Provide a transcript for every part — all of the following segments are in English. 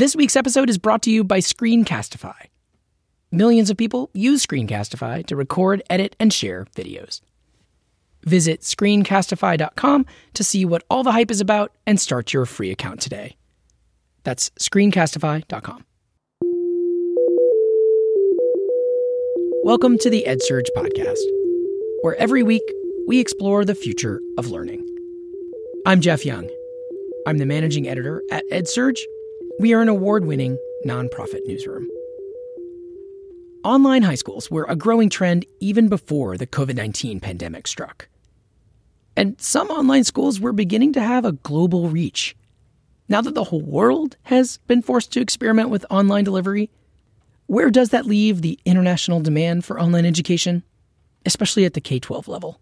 This week's episode is brought to you by Screencastify. Millions of people use Screencastify to record, edit, and share videos. Visit Screencastify.com to see what all the hype is about and start your free account today. That's Screencastify.com. Welcome to the EdSurge podcast, where every week we explore the future of learning. I'm Jeff Young. I'm the managing editor at EdSurge. We are an award-winning nonprofit newsroom. Online high schools were a growing trend even before the COVID-19 pandemic struck. And some online schools were beginning to have a global reach. Now that the whole world has been forced to experiment with online delivery, where does that leave the international demand for online education, especially at the K-12 level?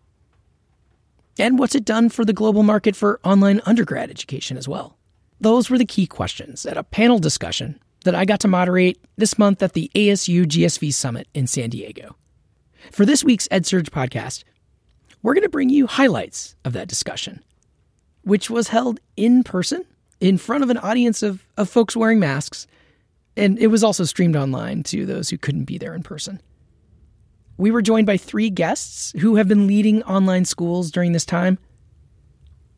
And what's it done for the global market for online undergrad education as well? Those were the key questions at a panel discussion that I got to moderate this month at the ASU-GSV Summit in San Diego. For this week's EdSurge podcast, we're going to bring you highlights of that discussion, which was held in person in front of an audience of folks wearing masks, and it was also streamed online to those who couldn't be there in person. We were joined by three guests who have been leading online schools during this time.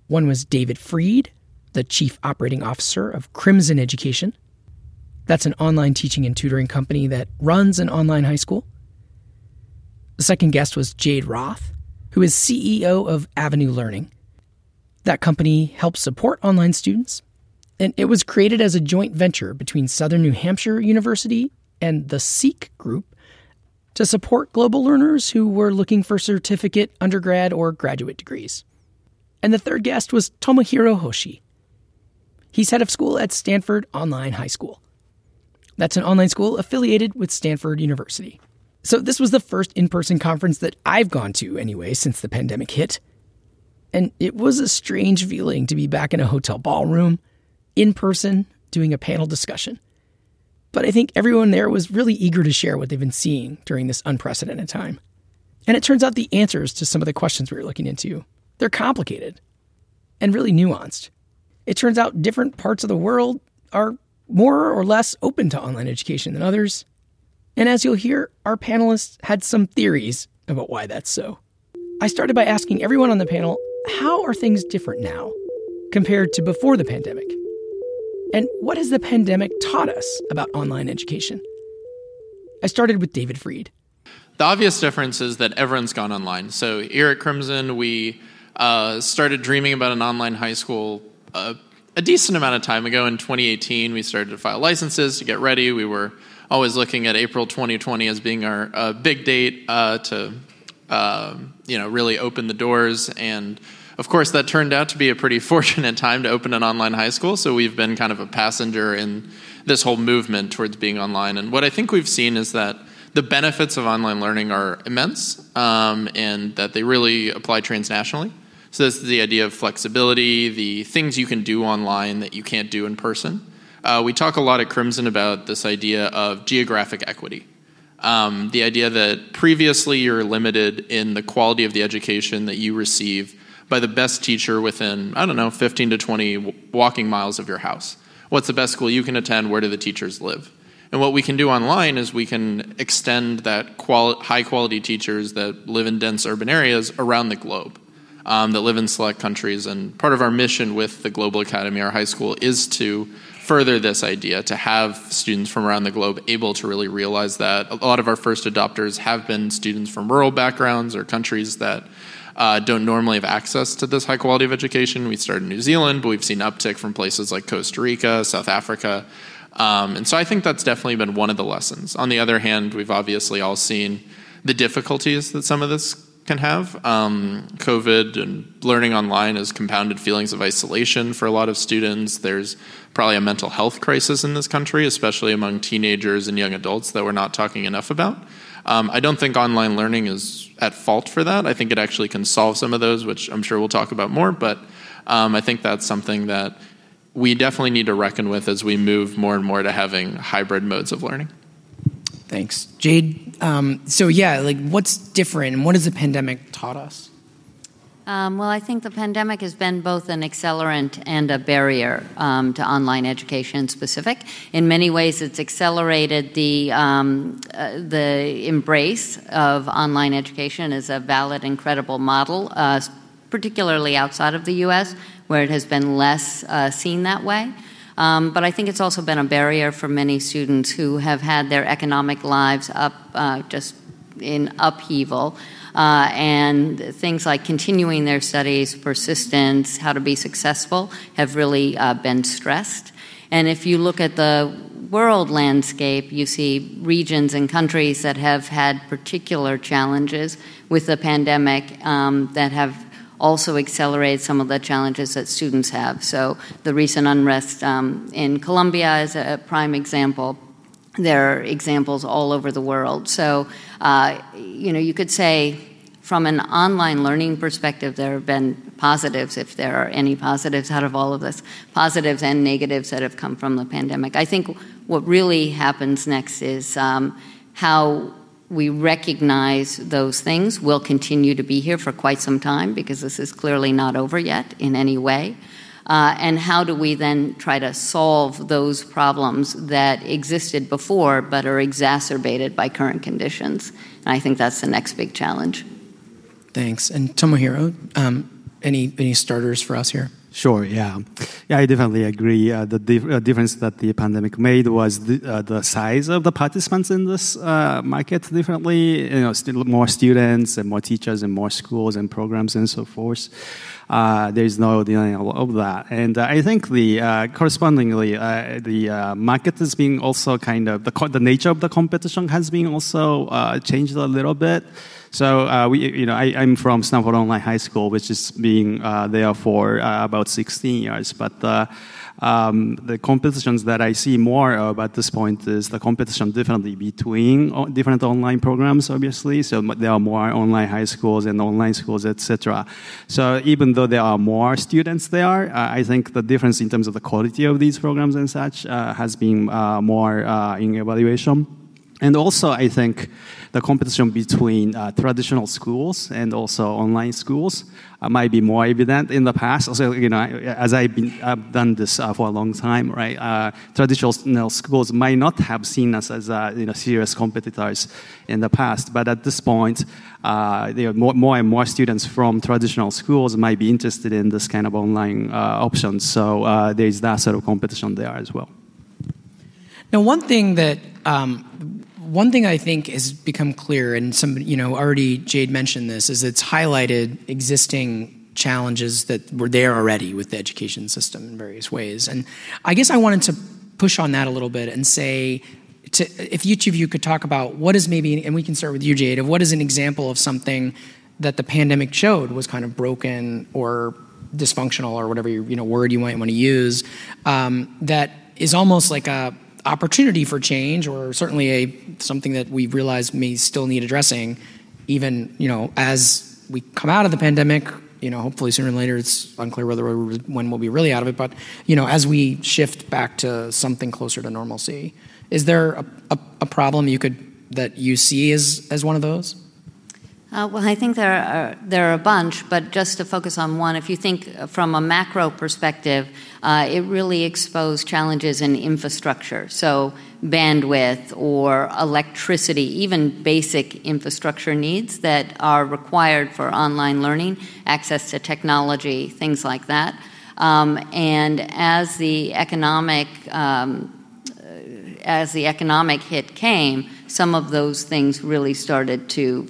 One was David Freed, the Chief Operating Officer of Crimson Education. That's an online teaching and tutoring company that runs an online high school. The second guest was Jade Roth, who is CEO of Avenue Learning. That company helps support online students, and it was created as a joint venture between Southern New Hampshire University and the SEEK Group to support global learners who were looking for certificate, undergrad, or graduate degrees. And the third guest was Tomohiro Hoshi. He's head of school at Stanford Online High School. That's an online school affiliated with Stanford University. So this was the first in-person conference that I've gone to anyway since the pandemic hit. And it was a strange feeling to be back in a hotel ballroom, in person, doing a panel discussion. But I think everyone there was really eager to share what they've been seeing during this unprecedented time. And it turns out the answers to some of the questions we were looking into, they're complicated and really nuanced. It turns out different parts of the world are more or less open to online education than others. And as you'll hear, our panelists had some theories about why that's so. I started by asking everyone on the panel, how are things different now compared to before the pandemic? And what has the pandemic taught us about online education? I started with David Freed. The obvious difference is that everyone's gone online. So here at Crimson, we started dreaming about an online high school a decent amount of time ago. In 2018, we started to file licenses to get ready. We were always looking at April 2020 as being our big date to really open the doors. And of course, that turned out to be a pretty fortunate time to open an online high school. So we've been kind of a passenger in this whole movement towards being online. And what I think we've seen is that the benefits of online learning are immense, and that they really apply transnationally. So this is the idea of flexibility, the things you can do online that you can't do in person. We talk a lot at Crimson about this idea of geographic equity. The idea that previously you're limited in the quality of the education that you receive by the best teacher within, 15 to 20 walking miles of your house. What's the best school you can attend? Where do the teachers live? And what we can do online is we can extend that high-quality teachers that live in dense urban areas around the globe. That live in select countries. And part of our mission with the Global Academy, our high school, is to further this idea, to have students from around the globe able to really realize that. A lot of our first adopters have been students from rural backgrounds or countries that don't normally have access to this high quality of education. We started in New Zealand, but we've seen uptick from places like Costa Rica, South Africa. And so I think that's definitely been one of the lessons. On the other hand, we've obviously all seen the difficulties that some of this can have. COVID and learning online has compounded feelings of isolation for a lot of students. There's probably a mental health crisis in this country, especially among teenagers and young adults, that we're not talking enough about. I don't think online learning is at fault for that. I think it actually can solve some of those, which I'm sure we'll talk about more, but I think that's something that we definitely need to reckon with as we move more and more to having hybrid modes of learning. Thanks. Jade, what's different and what has the pandemic taught us? Well, I think the pandemic has been both an accelerant and a barrier to online education specific. In many ways, it's accelerated the embrace of online education as a valid and credible model, particularly outside of the U.S., where it has been less seen that way. But I think it's also been a barrier for many students who have had their economic lives up just in upheaval. And things like continuing their studies, persistence, how to be successful have really been stressed. And if you look at the world landscape, you see regions and countries that have had particular challenges with the pandemic that have also accelerated some of the challenges that students have. So the recent unrest in Colombia is a prime example. There are examples all over the world. So, you know, you could say from an online learning perspective, there have been positives, if there are any positives out of all of this, positives and negatives that have come from the pandemic. I think what really happens next is how we recognize those things will continue to be here for quite some time, because this is clearly not over yet in any way. And how do we then try to solve those problems that existed before but are exacerbated by current conditions? And I think that's the next big challenge. Thanks. And Tomohiro, any starters for us here? Sure, yeah. Yeah, I definitely agree. The difference that the pandemic made was the size of the participants in this market differently. You know, still more students and more teachers and more schools and programs and so forth. There's no denial of that. And I think the correspondingly, the market is being also kind of, the nature of the competition has been also changed a little bit. So I'm from Stanford Online High School, which is being there for about 16 years. But the competitions that I see more of at this point is the competition differently between different online programs, obviously. So there are more online high schools and online schools, etc. So even though there are more students there, I think the difference in terms of the quality of these programs and such has been more in evaluation. And also, I think the competition between traditional schools and also online schools might be more evident in the past. So, you know, as I've done this for a long time, right? Traditional schools might not have seen us as serious competitors in the past, but at this point, more and more students from traditional schools might be interested in this kind of online options. So there is that sort of competition there as well. Now, one thing that one thing I think has become clear, and already Jade mentioned this, is it's highlighted existing challenges that were there already with the education system in various ways. And I guess I wanted to push on that a little bit and say, if each of you could talk about what is maybe, and we can start with you, Jade, of what is an example of something that the pandemic showed was kind of broken or dysfunctional or whatever word you might want to use, that is almost like a opportunity for change, or certainly something that we realize may still need addressing, even as we come out of the pandemic. Hopefully sooner than later. It's unclear when we'll be really out of it, but as we shift back to something closer to normalcy, is there a problem that you see as one of those? Well, I think there are a bunch, but just to focus on one, if you think from a macro perspective, it really exposed challenges in infrastructure. So bandwidth or electricity, even basic infrastructure needs that are required for online learning, access to technology, things like that. And as the economic hit came, some of those things really started to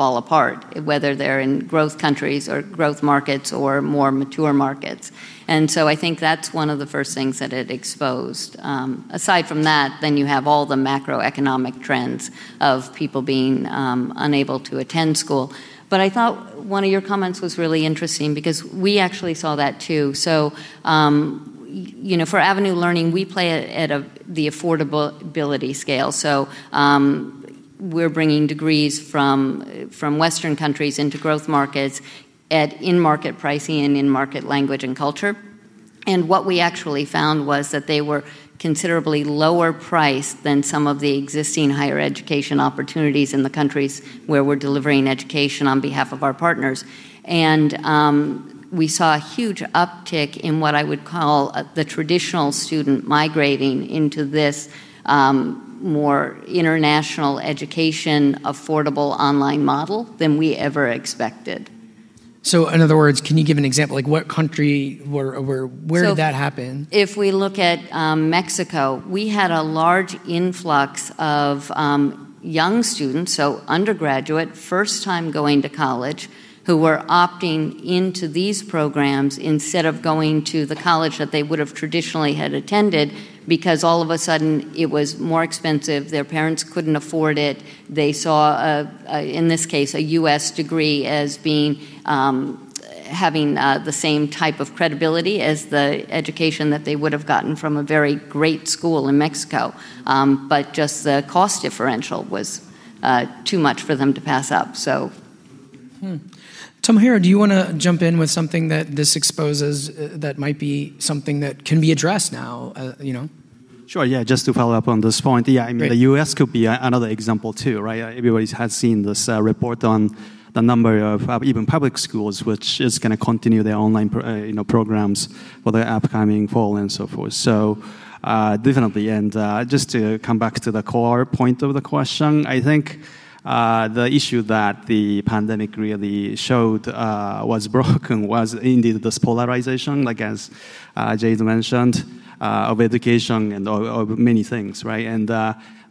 fall apart, whether they're in growth countries or growth markets or more mature markets. And so I think that's one of the first things that it exposed. Aside from that, then you have all the macroeconomic trends of people being unable to attend school. But I thought one of your comments was really interesting, because we actually saw that too. So, for Avenue Learning, we play at the affordability scale. So, we're bringing degrees from Western countries into growth markets at in-market pricing and in-market language and culture. And what we actually found was that they were considerably lower priced than some of the existing higher education opportunities in the countries where we're delivering education on behalf of our partners. And we saw a huge uptick in what I would call the traditional student migrating into this more international education, affordable online model than we ever expected. So in other words, can you give an example? Like what country, where did that happen? If we look at Mexico, we had a large influx of young students, so undergraduate, first time going to college, who were opting into these programs instead of going to the college that they would have traditionally had attended, because all of a sudden it was more expensive, their parents couldn't afford it, they saw, in this case, a U.S. degree as being having the same type of credibility as the education that they would have gotten from a very great school in Mexico, but just the cost differential was too much for them to pass up. So. Tomohiro, do you want to jump in with something that this exposes that might be something that can be addressed now, you know? Sure, yeah, just to follow up on this point. Yeah, I mean, the U.S. could be another example too, right? Everybody has seen this report on the number of even public schools, which is going to continue their online programs for the upcoming fall and so forth. So definitely, and just to come back to the core point of the question, I think the issue that the pandemic really showed was broken was indeed this polarization, like as Jade mentioned, of education and of many things, right? And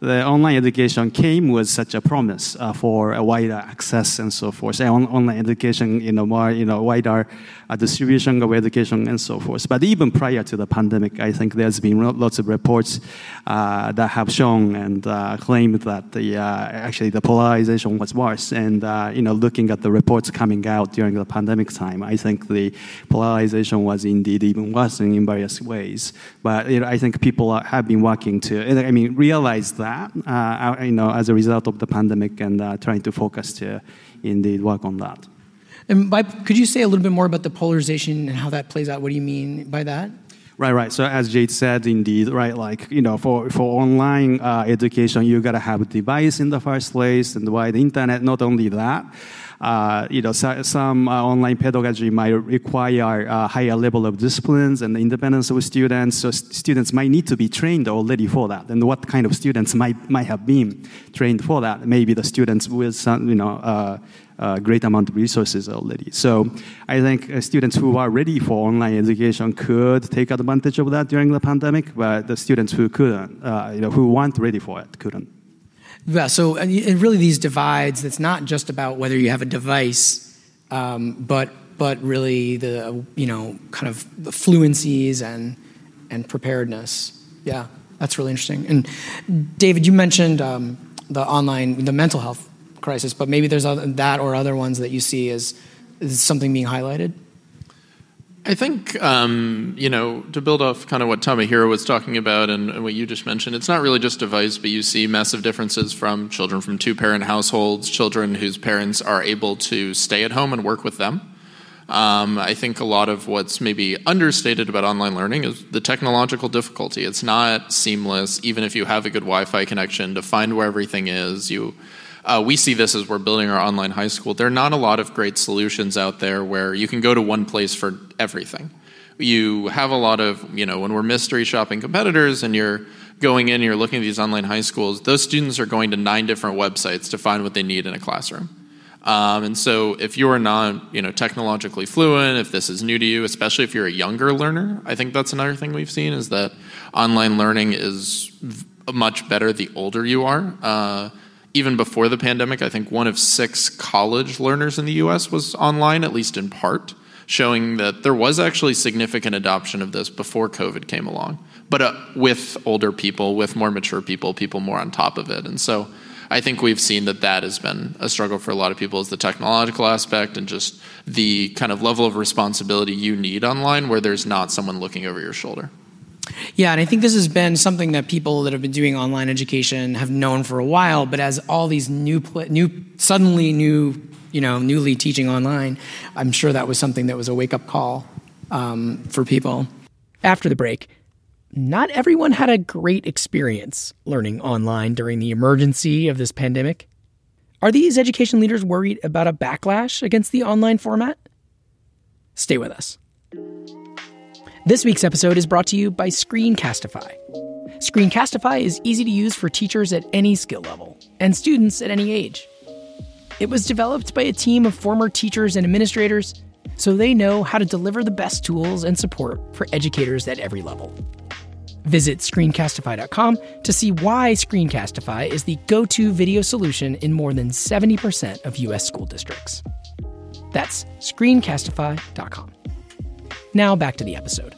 the online education came with such a promise for a wider access and so forth. Online education, more wider distribution of education and so forth. But even prior to the pandemic, I think there's been lots of reports that have shown and claimed that actually the polarization was worse. And looking at the reports coming out during the pandemic time, I think the polarization was indeed even worse in various ways. But I think people have been working to, realize that as a result of the pandemic, and trying to focus to indeed work on that. And could you say a little bit more about the polarization and how that plays out? What do you mean by that? Right. So as Jade said, indeed, right, like, for online education, you got to have a device in the first place and wide internet. Not only that, some online pedagogy might require a higher level of disciplines and the independence of students. So students might need to be trained already for that. And what kind of students might have been trained for that? Maybe the students with some, great amount of resources already. So I think students who are ready for online education could take advantage of that during the pandemic, but the students who couldn't, who weren't ready for it, couldn't. Yeah, so and really these divides, it's not just about whether you have a device, but really the, kind of the fluencies and preparedness. Yeah, that's really interesting. And David, you mentioned the mental health crisis, but maybe there's that or other ones that you see as something being highlighted? I think, to build off kind of what Tomohiro was talking about and what you just mentioned, it's not really just device, but you see massive differences from children from two-parent households, children whose parents are able to stay at home and work with them. I think a lot of what's maybe understated about online learning is the technological difficulty. It's not seamless, even if you have a good Wi-Fi connection, to find where everything is. We see this as we're building our online high school. There are not a lot of great solutions out there where you can go to one place for everything. You have a lot of, when we're mystery shopping competitors and you're going in, you're looking at these online high schools, those students are going to 9 different websites to find what they need in a classroom. And so if you are not, technologically fluent, if this is new to you, especially if you're a younger learner, I think that's another thing we've seen is that online learning is much better the older you are. Even before the pandemic, I think 1 of 6 college learners in the U.S. was online, at least in part, showing that there was actually significant adoption of this before COVID came along, but with older people, with more mature people, people more on top of it. And so I think we've seen that has been a struggle for a lot of people is the technological aspect and just the kind of level of responsibility you need online where there's not someone looking over your shoulder. Yeah, and I think this has been something that people that have been doing online education have known for a while, but as all these newly teaching online, I'm sure that was something that was a wake-up call for people. After the break, not everyone had a great experience learning online during the emergency of this pandemic. Are these education leaders worried about a backlash against the online format? Stay with us. This week's episode is brought to you by Screencastify. Screencastify is easy to use for teachers at any skill level and students at any age. It was developed by a team of former teachers and administrators, so they know how to deliver the best tools and support for educators at every level. Visit Screencastify.com to see why Screencastify is the go-to video solution in more than 70% of U.S. school districts. That's Screencastify.com. Now back to the episode.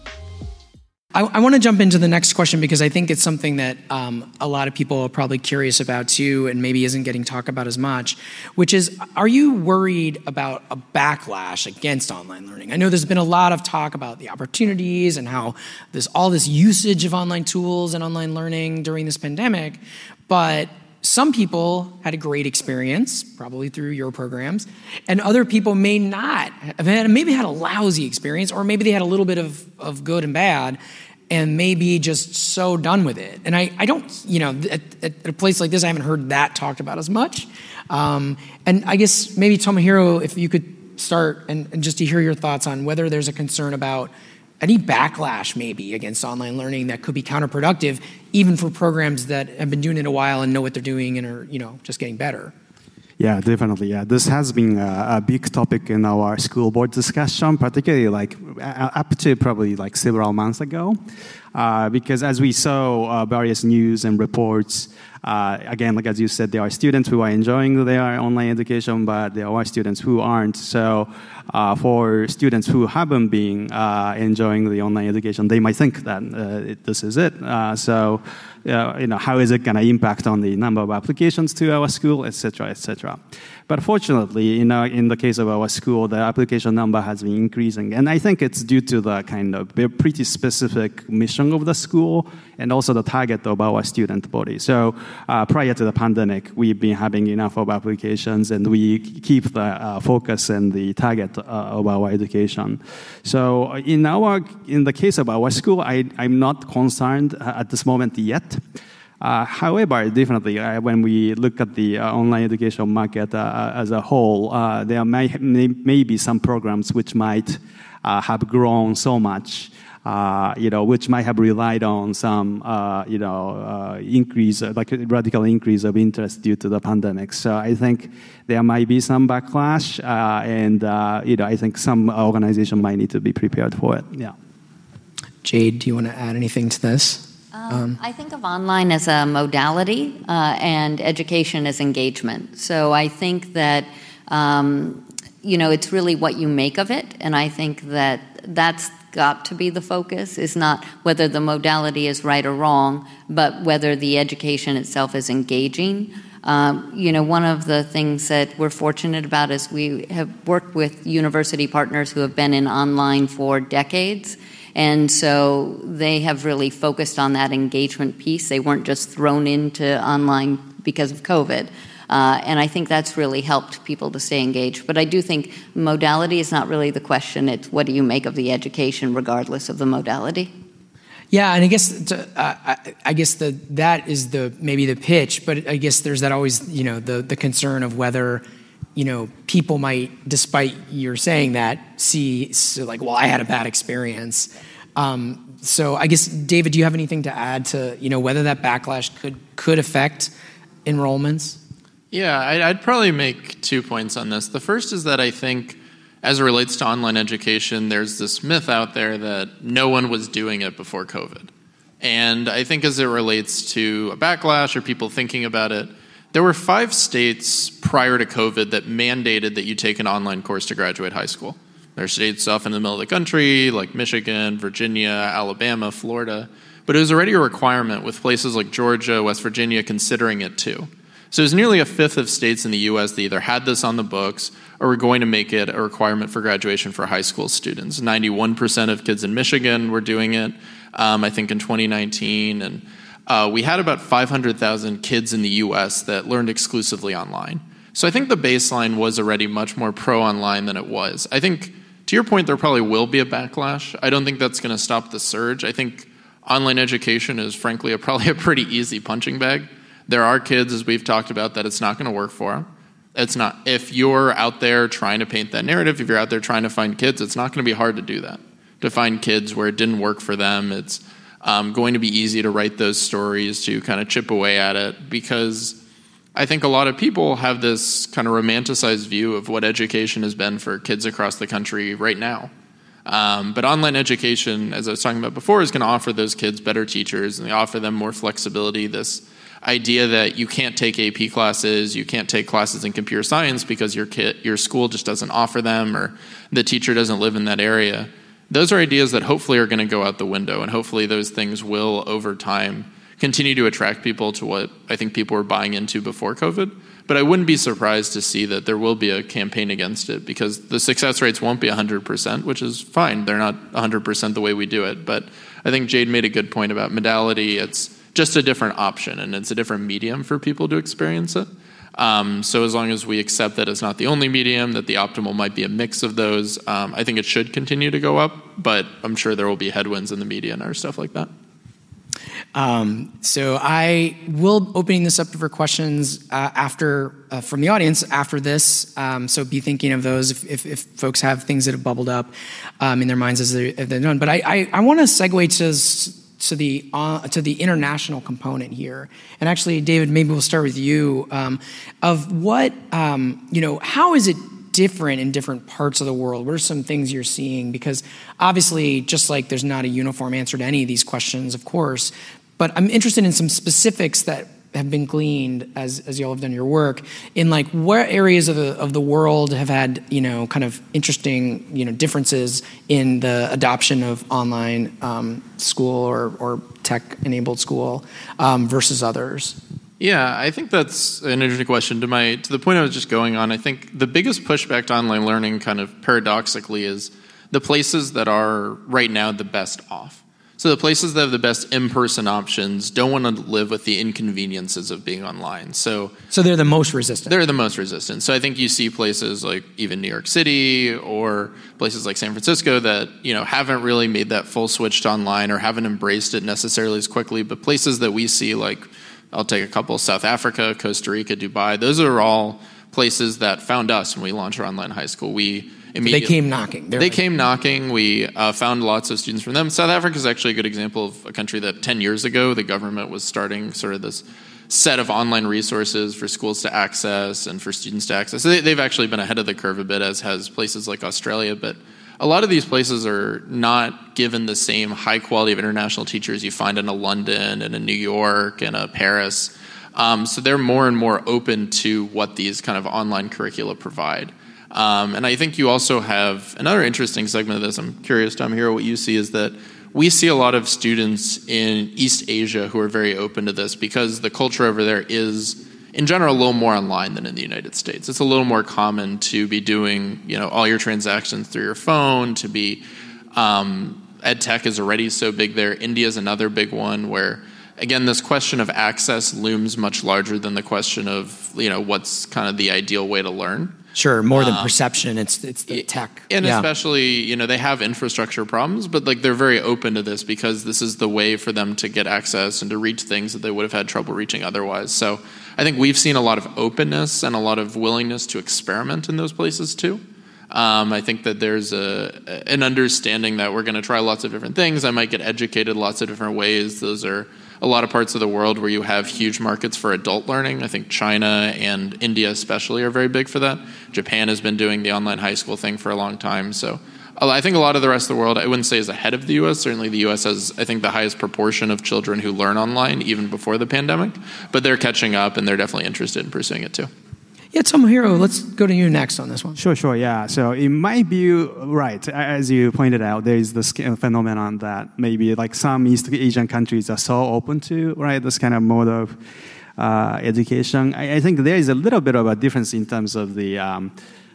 I want to jump into the next question because I think it's something that a lot of people are probably curious about too and maybe isn't getting talked about as much, which is, are you worried about a backlash against online learning? I know there's been a lot of talk about the opportunities and how there's all this usage of online tools and online learning during this pandemic, but some people had a great experience, probably through your programs, and other people may not have had, maybe had a lousy experience, or maybe they had a little bit of good and bad, and maybe just so done with it. And I don't, you know, at a place like this, I haven't heard that talked about as much. And I guess maybe Tomohiro, if you could start and just to hear your thoughts on whether there's a concern about any backlash maybe against online learning that could be counterproductive, even for programs that have been doing it a while and know what they're doing and are, you know, just getting better. Yeah, definitely. Yeah, this has been a big topic in our school board discussion, particularly like up to probably like several months ago, because as we saw various news and reports. Again, like as you said, there are students who are enjoying their online education, but there are students who aren't. So for students who haven't been enjoying the online education, they might think that this is it. You know, how is it going to impact on the number of applications to our school, et cetera, et cetera. But fortunately, you know, in the case of our school, the application number has been increasing. And I think it's due to the kind of pretty specific mission of the school and also the target of our student body. So prior to the pandemic, we've been having enough of applications and we keep the focus and the target of our education. So in the case of our school, I'm not concerned at this moment yet. However, definitely, when we look at the online education market as a whole, there may be some programs which might have grown so much, you know, which might have relied on some, you know, increase, like a radical increase of interest due to the pandemic. So I think there might be some backlash, you know, I think some organization might need to be prepared for it. Yeah. Jade, do you want to add anything to this? I think of online as a modality and education as engagement. So I think that, you know, it's really what you make of it. And I think that that's got to be the focus, is not whether the modality is right or wrong, but whether the education itself is engaging. You know, one of the things that we're fortunate about is we have worked with university partners who have been in online for decades. And so they have really focused on that engagement piece. They weren't just thrown into online because of COVID. And I think that's really helped people to stay engaged. But I do think modality is not really the question. It's what do you make of the education regardless of the modality? Yeah, and I guess that is the maybe the pitch. But I guess there's that always, you know, the concern of whether, you know, people might, despite your saying that, see like, well, I had a bad experience. So I guess, David, do you have anything to add to, you know, whether that backlash could affect enrollments? Yeah, I'd probably make 2 points on this. The first is that I think, as it relates to online education, there's this myth out there that no one was doing it before COVID. And I think as it relates to a backlash or people thinking about it, there were 5 states prior to COVID that mandated that you take an online course to graduate high school. There are states off in the middle of the country, like Michigan, Virginia, Alabama, Florida. But it was already a requirement with places like Georgia, West Virginia considering it too. So it was nearly a fifth of states in the US that either had this on the books or were going to make it a requirement for graduation for high school students. 91% of kids in Michigan were doing it, I think in 2019. And we had about 500,000 kids in the U.S. that learned exclusively online. So I think the baseline was already much more pro-online than it was. I think, to your point, there probably will be a backlash. I don't think that's going to stop the surge. I think online education is, frankly, probably a pretty easy punching bag. There are kids, as we've talked about, that it's not going to work for. It's not. If you're out there trying to paint that narrative, if you're out there trying to find kids, it's not going to be hard to do that. To find kids where it didn't work for them, it's going to be easy to write those stories to kind of chip away at it, because I think a lot of people have this kind of romanticized view of what education has been for kids across the country right now. But online education, as I was talking about before, is going to offer those kids better teachers, and they offer them more flexibility. This idea that you can't take AP classes, you can't take classes in computer science because your school just doesn't offer them, or the teacher doesn't live in that area. Those are ideas that hopefully are going to go out the window, and hopefully those things will, over time, continue to attract people to what I think people were buying into before COVID. But I wouldn't be surprised to see that there will be a campaign against it, because the success rates won't be 100%, which is fine. They're not 100% the way we do it. But I think Jade made a good point about modality. It's just a different option, and it's a different medium for people to experience it. So as long as we accept that it's not the only medium, that the optimal might be a mix of those, I think it should continue to go up. But I'm sure there will be headwinds in the media and other stuff like that. So I will opening this up for questions from the audience after this. So be thinking of those if folks have things that have bubbled up in their minds as they're done. But I want to segue to the international component here. And actually, David, maybe we'll start with you. Of what how is it different in different parts of the world? What are some things you're seeing? Because obviously, just like there's not a uniform answer to any of these questions, of course, but I'm interested in some specifics that have been gleaned as y'all have done your work in like where areas of the world have had, kind of interesting, differences in the adoption of online school or tech-enabled school versus others. Yeah, I think that's an interesting question. To the point I was just going on, I think the biggest pushback to online learning kind of paradoxically is the places that are right now the best off. So the places that have the best in-person options don't want to live with the inconveniences of being online. So they're the most resistant. They're the most resistant. So I think you see places like even New York City or places like San Francisco that, haven't really made that full switch to online or haven't embraced it necessarily as quickly. But places that we see like, I'll take a couple, South Africa, Costa Rica, Dubai. Those are all places that found us when we launched our online high school. They came knocking. They came knocking. We found lots of students from them. South Africa is actually a good example of a country that 10 years ago, the government was starting sort of this set of online resources for schools to access and for students to access. So they've actually been ahead of the curve a bit, as has places like Australia. But a lot of these places are not given the same high quality of international teachers you find in a London and a New York and a Paris. So they're more and more open to what these kind of online curricula provide. And I think you also have another interesting segment of this. I'm curious, Tom, here, what you see is that we see a lot of students in East Asia who are very open to this because the culture over there is, in general, a little more online than in the United States. It's a little more common to be doing, all your transactions through your phone, to be, EdTech is already so big there. India is another big one where, again, this question of access looms much larger than the question of, what's kind of the ideal way to learn. Sure, more than perception, it's the tech. And especially, they have infrastructure problems, but like they're very open to this because this is the way for them to get access and to reach things that they would have had trouble reaching otherwise. So I think we've seen a lot of openness and a lot of willingness to experiment in those places too. I think that there's an understanding that we're going to try lots of different things. I might get educated lots of different ways. Those are a lot of parts of the world where you have huge markets for adult learning. I think China and India especially are very big for that. Japan has been doing the online high school thing for a long time. So I think a lot of the rest of the world, I wouldn't say is ahead of the U.S. Certainly the U.S. has, I think, the highest proportion of children who learn online even before the pandemic. But they're catching up and they're definitely interested in pursuing it too. Yeah, Tomohiro, let's go to you next on this one. Sure, yeah. So in my view, right, as you pointed out, there is this phenomenon that maybe like some East Asian countries are so open to, right, this kind of mode of education. I think there is a little bit of a difference in terms of the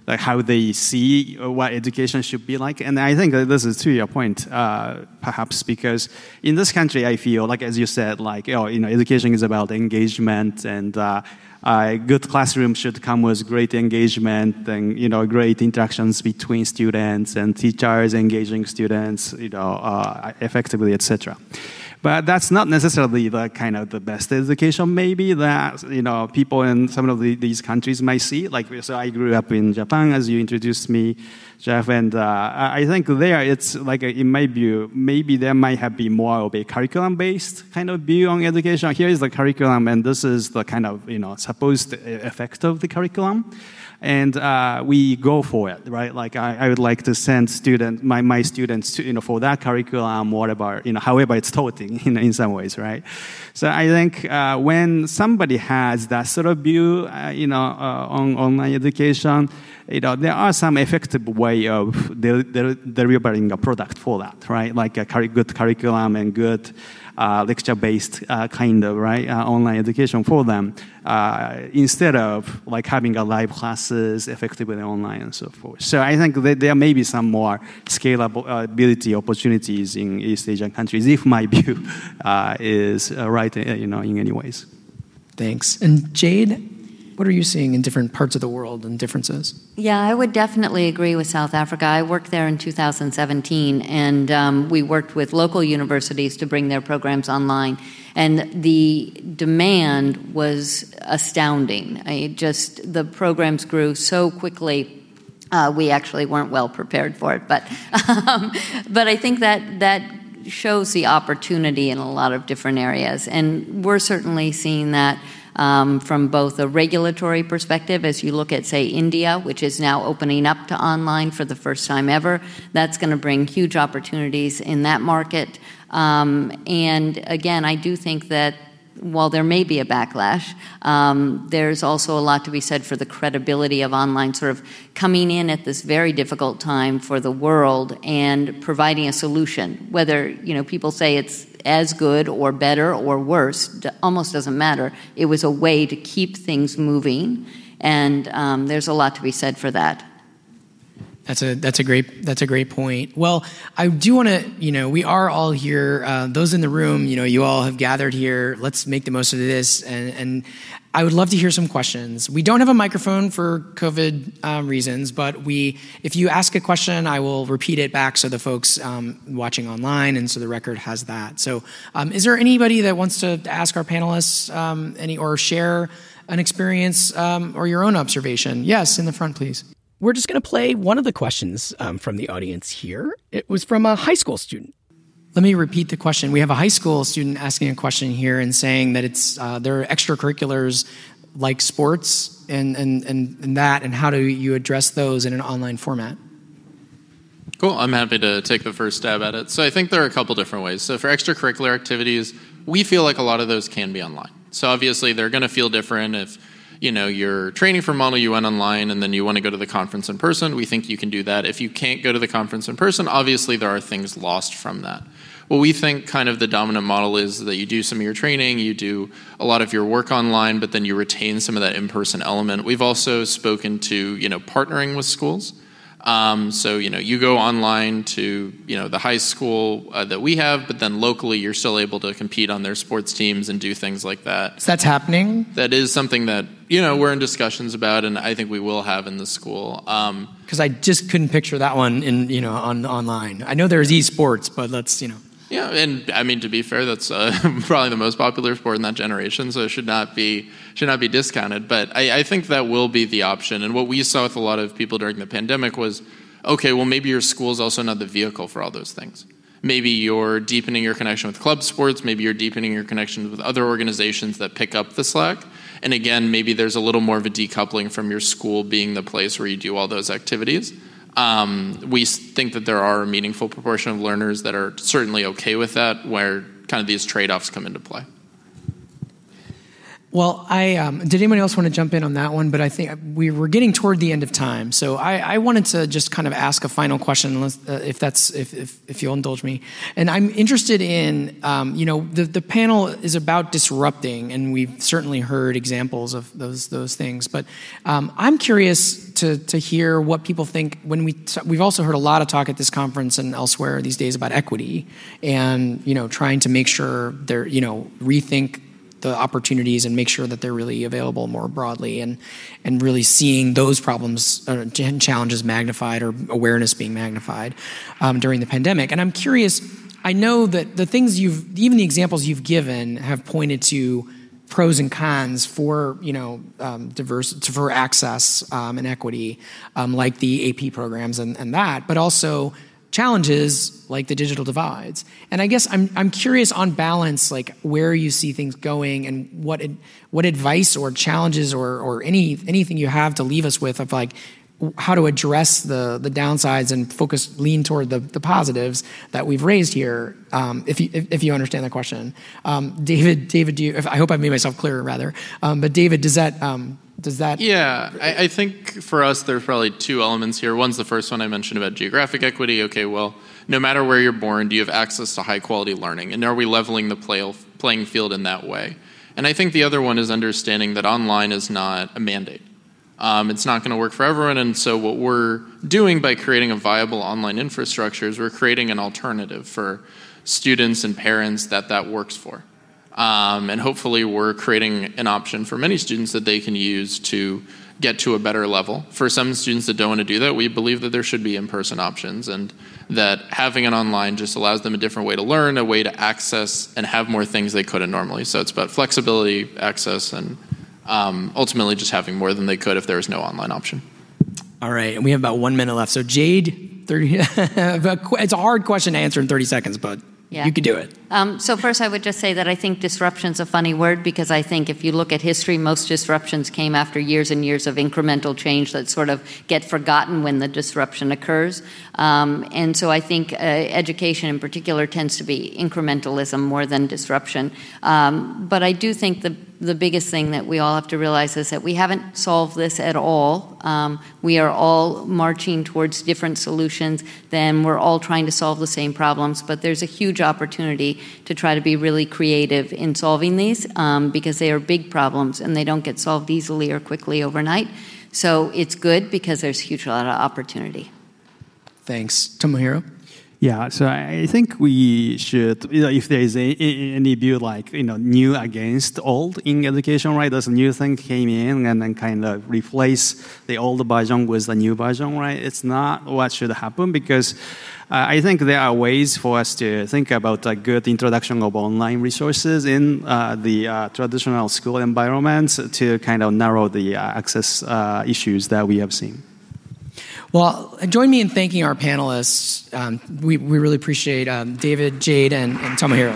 like how they see what education should be like. And I think this is to your point, perhaps, because in this country, I feel like, as you said, like, education is about engagement and a good classroom should come with great engagement and, great interactions between students and teachers engaging students, effectively, etc. But that's not necessarily the kind of the best education maybe that, you know, people in some of these countries might see. Like, so I grew up in Japan, as you introduced me, Jeff, and I think there it's like, in my view, maybe there might have been more of a curriculum-based kind of view on education. Here is the curriculum, and this is the kind of, you know, supposed effect of the curriculum. And we go for it, right? Like, I would like to send my students to, you know, for that curriculum, whatever, you know, however it's taught in some ways, right? So I think when somebody has that sort of view, you know, on online education, you know, there are some effective way of delivering a product for that, right? Like a good curriculum and good lecture-based kind of, right, online education for them, instead of like having a live classes effectively online and so forth. So I think that there may be some more scalability opportunities in East Asian countries, if my view is right, you know, in any ways. Thanks. And Jade, what are you seeing in different parts of the world and differences? Yeah, I would definitely agree with South Africa. I worked there in 2017, and we worked with local universities to bring their programs online. And the demand was astounding. The programs grew so quickly. We actually weren't well prepared for it. But I think that shows the opportunity in a lot of different areas. And we're certainly seeing that from both a regulatory perspective, as you look at, say, India, which is now opening up to online for the first time ever. That's going to bring huge opportunities in that market. And again, I do think that while there may be a backlash, there's also a lot to be said for the credibility of online sort of coming in at this very difficult time for the world and providing a solution. Whether, you know, people say it's as good or better or worse, almost doesn't matter. It was a way to keep things moving, and there's a lot to be said for that. That's a great point. Well, I do want to, you know, we are all here. Those in the room, you know, you all have gathered here. Let's make the most of this. And I would love to hear some questions. We don't have a microphone for COVID reasons, but if you ask a question, I will repeat it back so the folks watching online and so the record has that. So is there anybody that wants to ask our panelists or share an experience or your own observation? Yes, in the front, please. We're just going to play one of the questions from the audience here. It was from a high school student. Let me repeat the question. We have a high school student asking a question here and saying that it's there are extracurriculars like sports and that, and how do you address those in an online format? Cool. I'm happy to take the first stab at it. So I think there are a couple different ways. So for extracurricular activities, we feel like a lot of those can be online. So obviously they're going to feel different if, you know, you're training for Model UN online and then you want to go to the conference in person. We think you can do that. If you can't go to the conference in person, obviously there are things lost from that. Well, we think kind of the dominant model is that you do some of your training, you do a lot of your work online, but then you retain some of that in-person element. We've also spoken to, you know, partnering with schools. So, you know, you go online to, you know, the high school that we have, but then locally you're still able to compete on their sports teams and do things like that. So that's happening? That is something that, you know, we're in discussions about, and I think we will have in the school. Because I just couldn't picture that one in, you know, online. I know there's esports, but let's, you know. Yeah, and I mean, to be fair, that's probably the most popular sport in that generation, so it should not be discounted. But I think that will be the option. And what we saw with a lot of people during the pandemic was, okay, well, maybe your school's also not the vehicle for all those things. Maybe you're deepening your connection with club sports. Maybe you're deepening your connection with other organizations that pick up the slack. And again, maybe there's a little more of a decoupling from your school being the place where you do all those activities. We think that there are a meaningful proportion of learners that are certainly okay with that, where kind of these trade-offs come into play. Well, did anybody else want to jump in on that one? But I think we were getting toward the end of time, so I wanted to just kind of ask a final question, if you'll indulge me. And I'm interested in, you know, the panel is about disrupting, and we've certainly heard examples of those things. But I'm curious to hear what people think when we've also heard a lot of talk at this conference and elsewhere these days about equity, and, you know, trying to make sure they're, you know, rethink the opportunities and make sure that they're really available more broadly, and really seeing those problems and challenges magnified, or awareness being magnified during the pandemic. And I'm curious, I know that the things even the examples you've given have pointed to pros and cons for, for access and equity, like the AP programs and that, but also challenges like the digital divides. And I guess I'm curious, on balance, like where you see things going, and what advice or challenges or anything you have to leave us with of like how to address the downsides and lean toward the positives that we've raised here, if you understand that question. David, I hope I made myself clearer, rather. But David, does that? Yeah, I think for us there's probably two elements here. One's the first one I mentioned about geographic equity. Okay, well, no matter where you're born, do you have access to high quality learning? And are we leveling the playing field in that way? And I think the other one is understanding that online is not a mandate. It's not going to work for everyone, and so what we're doing by creating a viable online infrastructure is we're creating an alternative for students and parents that works for. And hopefully we're creating an option for many students that they can use to get to a better level. For some students that don't want to do that, we believe that there should be in-person options, and that having it online just allows them a different way to learn, a way to access and have more things they couldn't normally. So it's about flexibility, access, and ultimately just having more than they could if there was no online option. All right, and we have about 1 minute left. So Jade, 30, it's a hard question to answer in 30 seconds, but yeah. You could do it. So first I would just say that I think disruption's a funny word, because I think if you look at history, most disruptions came after years and years of incremental change that sort of get forgotten when the disruption occurs. And so I think education in particular tends to be incrementalism more than disruption. But I do think the biggest thing that we all have to realize is that we haven't solved this at all. We are all marching towards different solutions, then we're all trying to solve the same problems, but there's a huge opportunity to try to be really creative in solving these, because they are big problems and they don't get solved easily or quickly overnight. So it's good because there's a huge lot of opportunity. Thanks. Tomohiro? Yeah, so I think we should, if there is any view like, new against old in education, right? There's a new thing came in and then kind of replace the old version with the new version, right? It's not what should happen, because I think there are ways for us to think about a good introduction of online resources in the traditional school environments to kind of narrow the access issues that we have seen. Well, join me in thanking our panelists. We really appreciate David, Jade, and Tomohiro.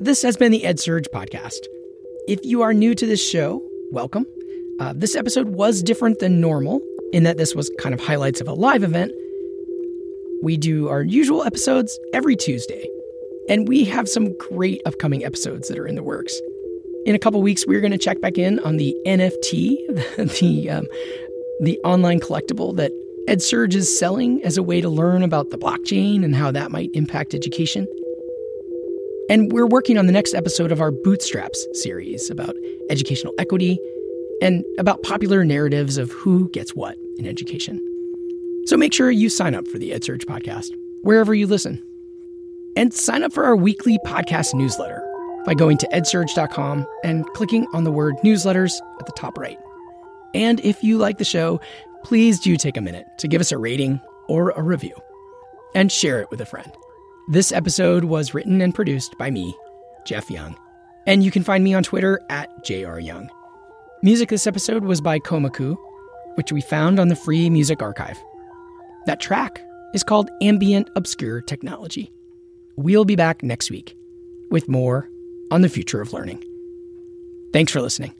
This has been the EdSurge podcast. If you are new to this show, welcome. This episode was different than normal in that this was kind of highlights of a live event. We do our usual episodes every Tuesday, and we have some great upcoming episodes that are in the works. In a couple weeks, we're going to check back in on the NFT, the online collectible that EdSurge is selling as a way to learn about the blockchain and how that might impact education. And we're working on the next episode of our Bootstraps series about educational equity and about popular narratives of who gets what in education. So make sure you sign up for the EdSurge podcast, wherever you listen. And sign up for our weekly podcast newsletter by going to edsurge.com and clicking on the word newsletters at the top right. And if you like the show, please do take a minute to give us a rating or a review and share it with a friend. This episode was written and produced by me, Jeff Young, and you can find me on Twitter at JRYoung. Music this episode was by Komaku, which we found on the Free Music Archive. That track is called Ambient Obscure Technology. We'll be back next week with more on the future of learning. Thanks for listening.